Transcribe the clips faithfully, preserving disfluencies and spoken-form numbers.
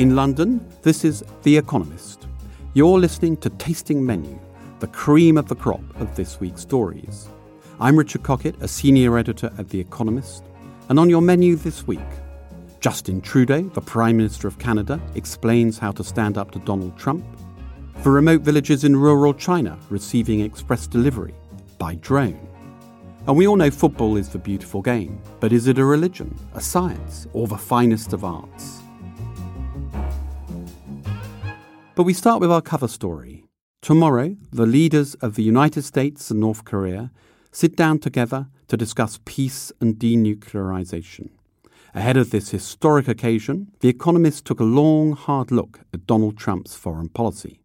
In London, this is The Economist. You're listening to Tasting Menu, the cream of the crop of this week's stories. I'm Richard Cockett, a senior editor at The Economist, and on your menu this week, Justin Trudeau, the Prime Minister of Canada, explains how to stand up to Donald Trump. For remote villages in rural China receiving express delivery by drone. And we all know football is the beautiful game, but is it a religion, a science, or the finest of arts? But we start with our cover story. Tomorrow, the leaders of the United States and North Korea sit down together to discuss peace and denuclearization. Ahead of this historic occasion, The Economist took a long, hard look at Donald Trump's foreign policy.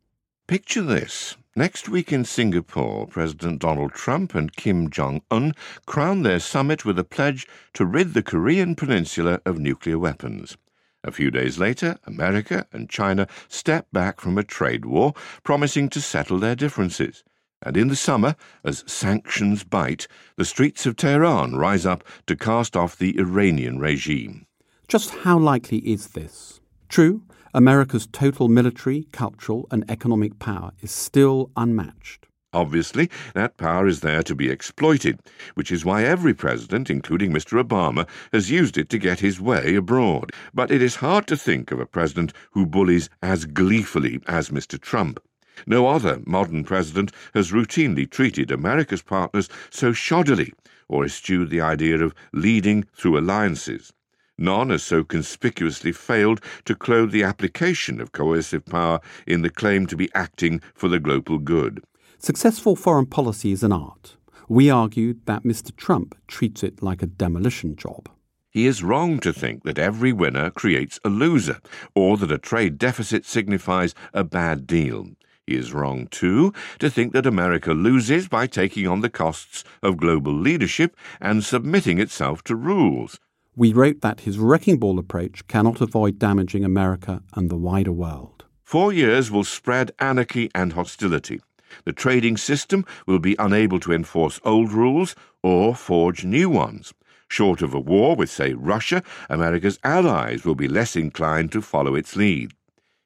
Picture this. Next week in Singapore, President Donald Trump and Kim Jong-un crown their summit with a pledge to rid the Korean peninsula of nuclear weapons. A few days later, America and China step back from a trade war, promising to settle their differences. And in the summer, as sanctions bite, the streets of Tehran rise up to cast off the Iranian regime. Just how likely is this? True, America's total military, cultural and economic power is still unmatched. Obviously, that power is there to be exploited, which is why every president, including Mister Obama, has used it to get his way abroad. But it is hard to think of a president who bullies as gleefully as Mister Trump. No other modern president has routinely treated America's partners so shoddily or eschewed the idea of leading through alliances. None has so conspicuously failed to clothe the application of coercive power in the claim to be acting for the global good. Successful foreign policy is an art. We argued that Mister Trump treats it like a demolition job. He is wrong to think that every winner creates a loser, or that a trade deficit signifies a bad deal. He is wrong, too, to think that America loses by taking on the costs of global leadership and submitting itself to rules. We wrote that his wrecking ball approach cannot avoid damaging America and the wider world. Four years will spread anarchy and hostility. The trading system will be unable to enforce old rules or forge new ones. Short of a war with, say, Russia, America's allies will be less inclined to follow its lead.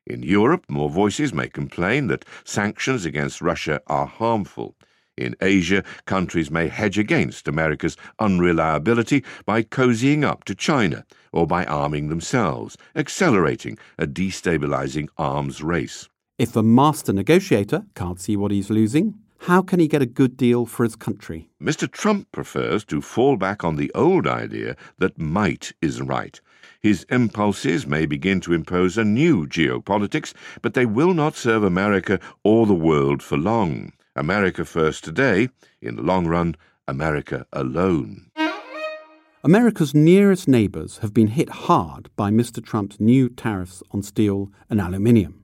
In Europe, more voices may complain that sanctions against Russia are harmful. In Asia, countries may hedge against America's unreliability by cozying up to China or by arming themselves, accelerating a destabilizing arms race. If the master negotiator can't see what he's losing, how can he get a good deal for his country? Mister Trump prefers to fall back on the old idea that might is right. His impulses may begin to impose a new geopolitics, but they will not serve America or the world for long. America first today, in the long run, America alone. America's nearest neighbours have been hit hard by Mister Trump's new tariffs on steel and aluminium.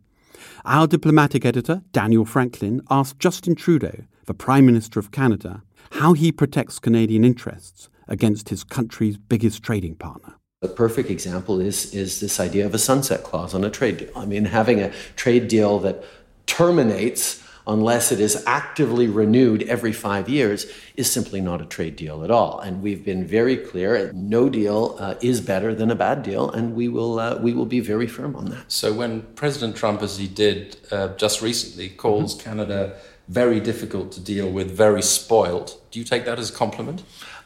Our diplomatic editor, Daniel Franklin, asked Justin Trudeau, the Prime Minister of Canada, how he protects Canadian interests against his country's biggest trading partner. The perfect example is is this idea of a sunset clause on a trade deal. I mean, having a trade deal that terminates unless it is actively renewed every five years is simply not a trade deal at all. And we've been very clear: no deal uh, is better than a bad deal, and we will uh, we will be very firm on that. So when President Trump, as he did uh, just recently, calls mm-hmm. Canada very difficult to deal with, very spoiled, do you take that as a compliment?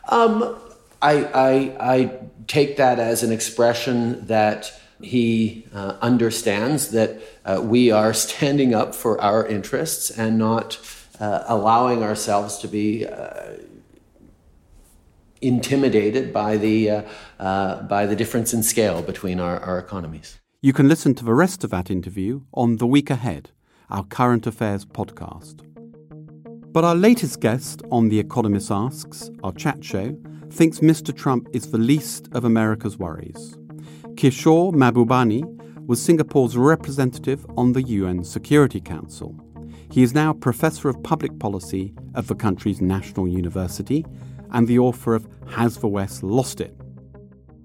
Um, I, I, I take that as an expression that he uh, understands that uh, we are standing up for our interests and not uh, allowing ourselves to be uh, intimidated by the uh, uh, by the difference in scale between our, our economies. You can listen to the rest of that interview on The Week Ahead, our current affairs podcast. But our latest guest on The Economist Asks, our chat show, thinks Mister Trump is the least of America's worries. Kishore Mahbubani was Singapore's representative on the U N Security Council. He is now Professor of Public Policy at the country's National University and the author of Has the West Lost It?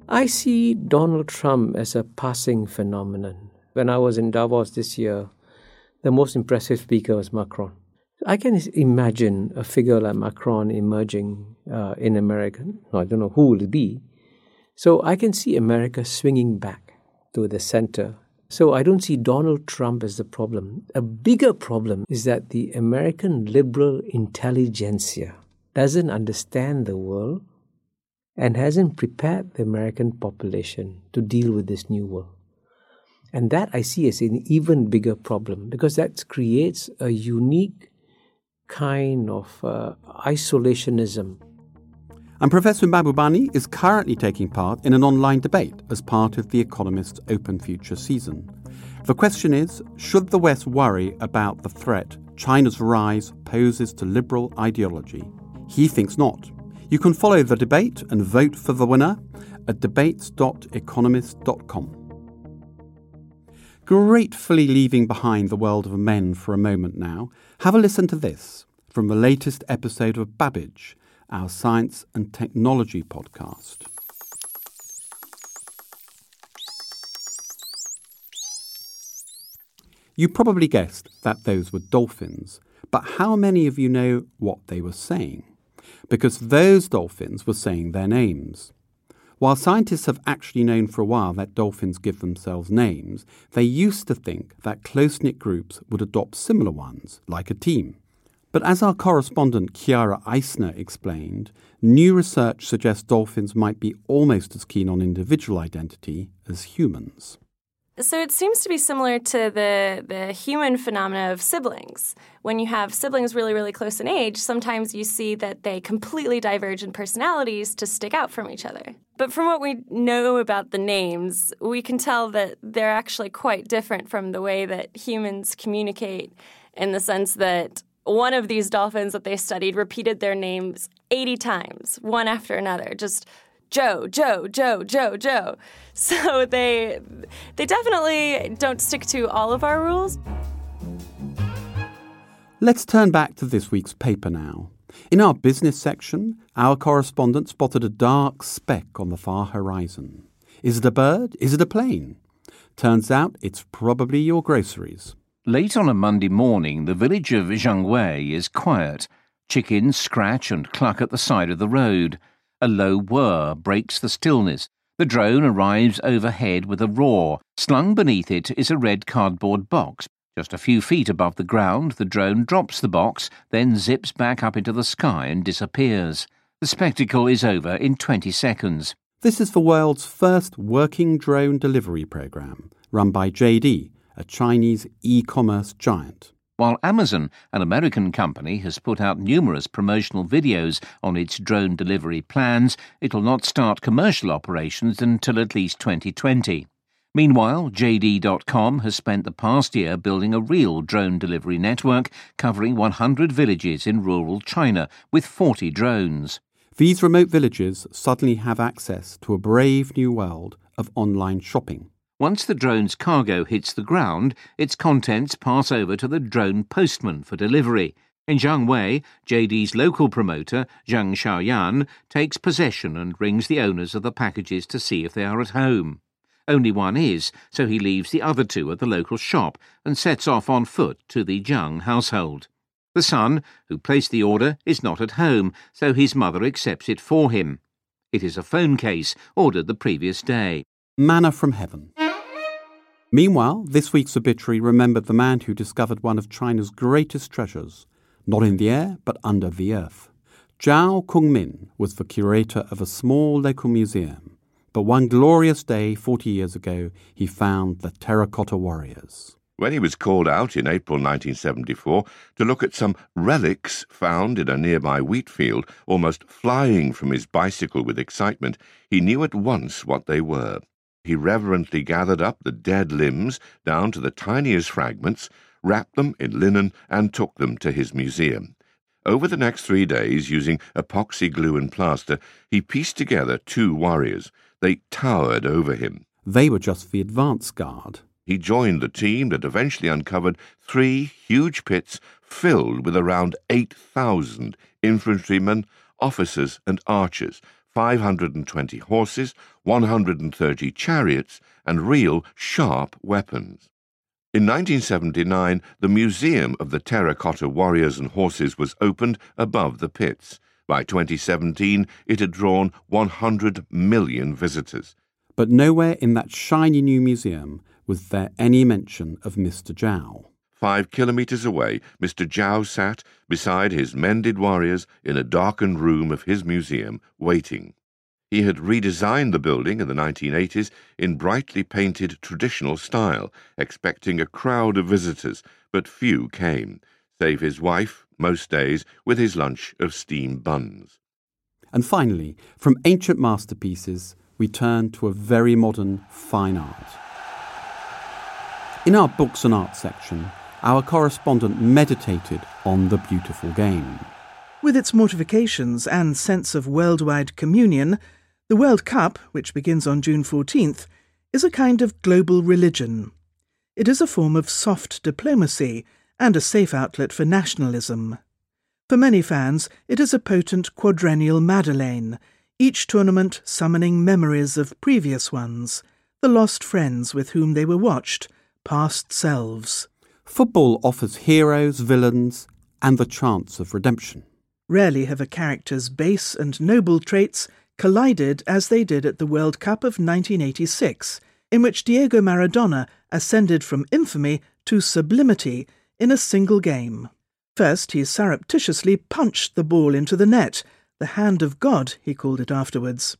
I see Donald Trump as a passing phenomenon. When I was in Davos this year, the most impressive speaker was Macron. I can imagine a figure like Macron emerging uh, in America. I don't know who will be. So I can see America swinging back to the center. So I don't see Donald Trump as the problem. A bigger problem is that the American liberal intelligentsia doesn't understand the world and hasn't prepared the American population to deal with this new world. And that I see as an even bigger problem because that creates a unique kind of uh, isolationism. And Professor Mahbubani is currently taking part in an online debate as part of The Economist's Open Future season. The question is, should the West worry about the threat China's rise poses to liberal ideology? He thinks not. You can follow the debate and vote for the winner at debates dot economist dot com. Gratefully leaving behind the world of men for a moment now, have a listen to this from the latest episode of Babbage, our science and technology podcast. You probably guessed that those were dolphins, but how many of you know what they were saying? Because those dolphins were saying their names. While scientists have actually known for a while that dolphins give themselves names, they used to think that close-knit groups would adopt similar ones, like a team. But as our correspondent Chiara Eisner explained, new research suggests dolphins might be almost as keen on individual identity as humans. So it seems to be similar to the, the human phenomena of siblings. When you have siblings really, really close in age, sometimes you see that they completely diverge in personalities to stick out from each other. But from what we know about the names, we can tell that they're actually quite different from the way that humans communicate, in the sense that one of these dolphins that they studied repeated their names eighty times, one after another, just Joe, Joe, Joe, Joe, Joe. So they they definitely don't stick to all of our rules. Let's turn back to this week's paper now. In our business section, our correspondent spotted a dark speck on the far horizon. Is it a bird? Is it a plane? Turns out it's probably your groceries. Late on a Monday morning, the village of Zhangwei is quiet. Chickens scratch and cluck at the side of the road. A low whir breaks the stillness. The drone arrives overhead with a roar. Slung beneath it is a red cardboard box. Just a few feet above the ground, the drone drops the box, then zips back up into the sky and disappears. The spectacle is over in twenty seconds. This is the world's first working drone delivery program, run by J D, a Chinese e-commerce giant. While Amazon, an American company, has put out numerous promotional videos on its drone delivery plans, it'll not start commercial operations until at least twenty twenty. Meanwhile, J D dot com has spent the past year building a real drone delivery network covering one hundred villages in rural China with forty drones. These remote villages suddenly have access to a brave new world of online shopping. Once the drone's cargo hits the ground, its contents pass over to the drone postman for delivery. In Zhangwei, J D's local promoter, Zhang Xiaoyan, takes possession and rings the owners of the packages to see if they are at home. Only one is, so he leaves the other two at the local shop and sets off on foot to the Zhang household. The son, who placed the order, is not at home, so his mother accepts it for him. It is a phone case ordered the previous day. Manna from heaven. Meanwhile, this week's obituary remembered the man who discovered one of China's greatest treasures, not in the air, but under the earth. Zhao Kungmin was the curator of a small local museum, but one glorious day forty years ago, he found the terracotta warriors. When he was called out in April nineteen seventy-four to look at some relics found in a nearby wheat field, almost flying from his bicycle with excitement, he knew at once what they were. He reverently gathered up the dead limbs down to the tiniest fragments, wrapped them in linen, and took them to his museum. Over the next three days, using epoxy glue and plaster, he pieced together two warriors. They towered over him. They were just the advance guard. He joined the team that eventually uncovered three huge pits filled with around eight thousand infantrymen, officers and archers, five hundred twenty horses, one hundred thirty chariots, and real sharp weapons. In nineteen seventy-nine, the Museum of the Terracotta Warriors and Horses was opened above the pits. By twenty seventeen, it had drawn one hundred million visitors. But nowhere in that shiny new museum was there any mention of Mister Zhao. Five kilometres away, Mister Zhao sat beside his mended warriors in a darkened room of his museum, waiting. He had redesigned the building in the nineteen eighties in brightly painted traditional style, expecting a crowd of visitors, but few came, save his wife, most days, with his lunch of steam buns. And finally, from ancient masterpieces, we turn to a very modern fine art. In our books and art section, our correspondent meditated on the beautiful game. With its mortifications and sense of worldwide communion, the World Cup, which begins on June fourteenth, is a kind of global religion. It is a form of soft diplomacy and a safe outlet for nationalism. For many fans, it is a potent quadrennial Madeleine, each tournament summoning memories of previous ones, the lost friends with whom they were watched, past selves. Football offers heroes, villains, and the chance of redemption. Rarely have a character's base and noble traits collided as they did at the World Cup of nineteen eighty-six, in which Diego Maradona ascended from infamy to sublimity in a single game. First, he surreptitiously punched the ball into the net, the hand of God, he called it afterwards.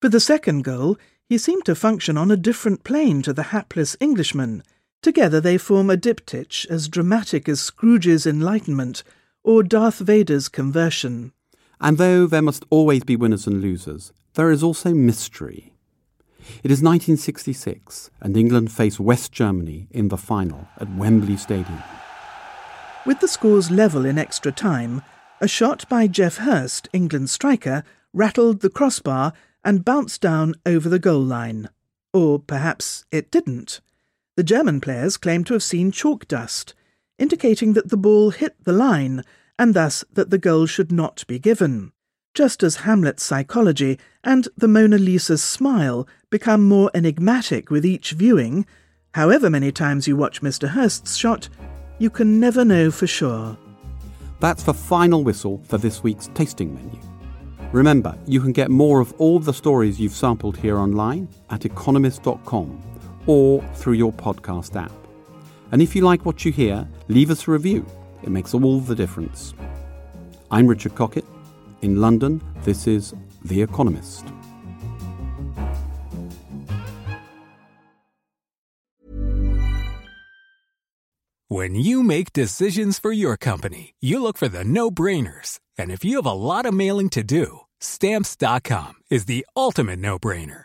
For the second goal, he seemed to function on a different plane to the hapless Englishman. Together they form a diptych as dramatic as Scrooge's enlightenment or Darth Vader's conversion. And though there must always be winners and losers, there is also mystery. It is nineteen sixty-six, and England face West Germany in the final at Wembley Stadium. With the scores level in extra time, a shot by Geoff Hurst, England's striker, rattled the crossbar and bounced down over the goal line. Or perhaps it didn't. The German players claimed to have seen chalk dust, indicating that the ball hit the line and thus that the goal should not be given. Just as Hamlet's psychology and the Mona Lisa's smile become more enigmatic with each viewing, however many times you watch Mister Hurst's shot, you can never know for sure. That's the final whistle for this week's tasting menu. Remember, you can get more of all the stories you've sampled here online at economist dot com or through your podcast app. And if you like what you hear, leave us a review. It makes all the difference. I'm Richard Cockett. In London, this is The Economist. When you make decisions for your company, you look for the no-brainers. And if you have a lot of mailing to do, Stamps dot com is the ultimate no-brainer.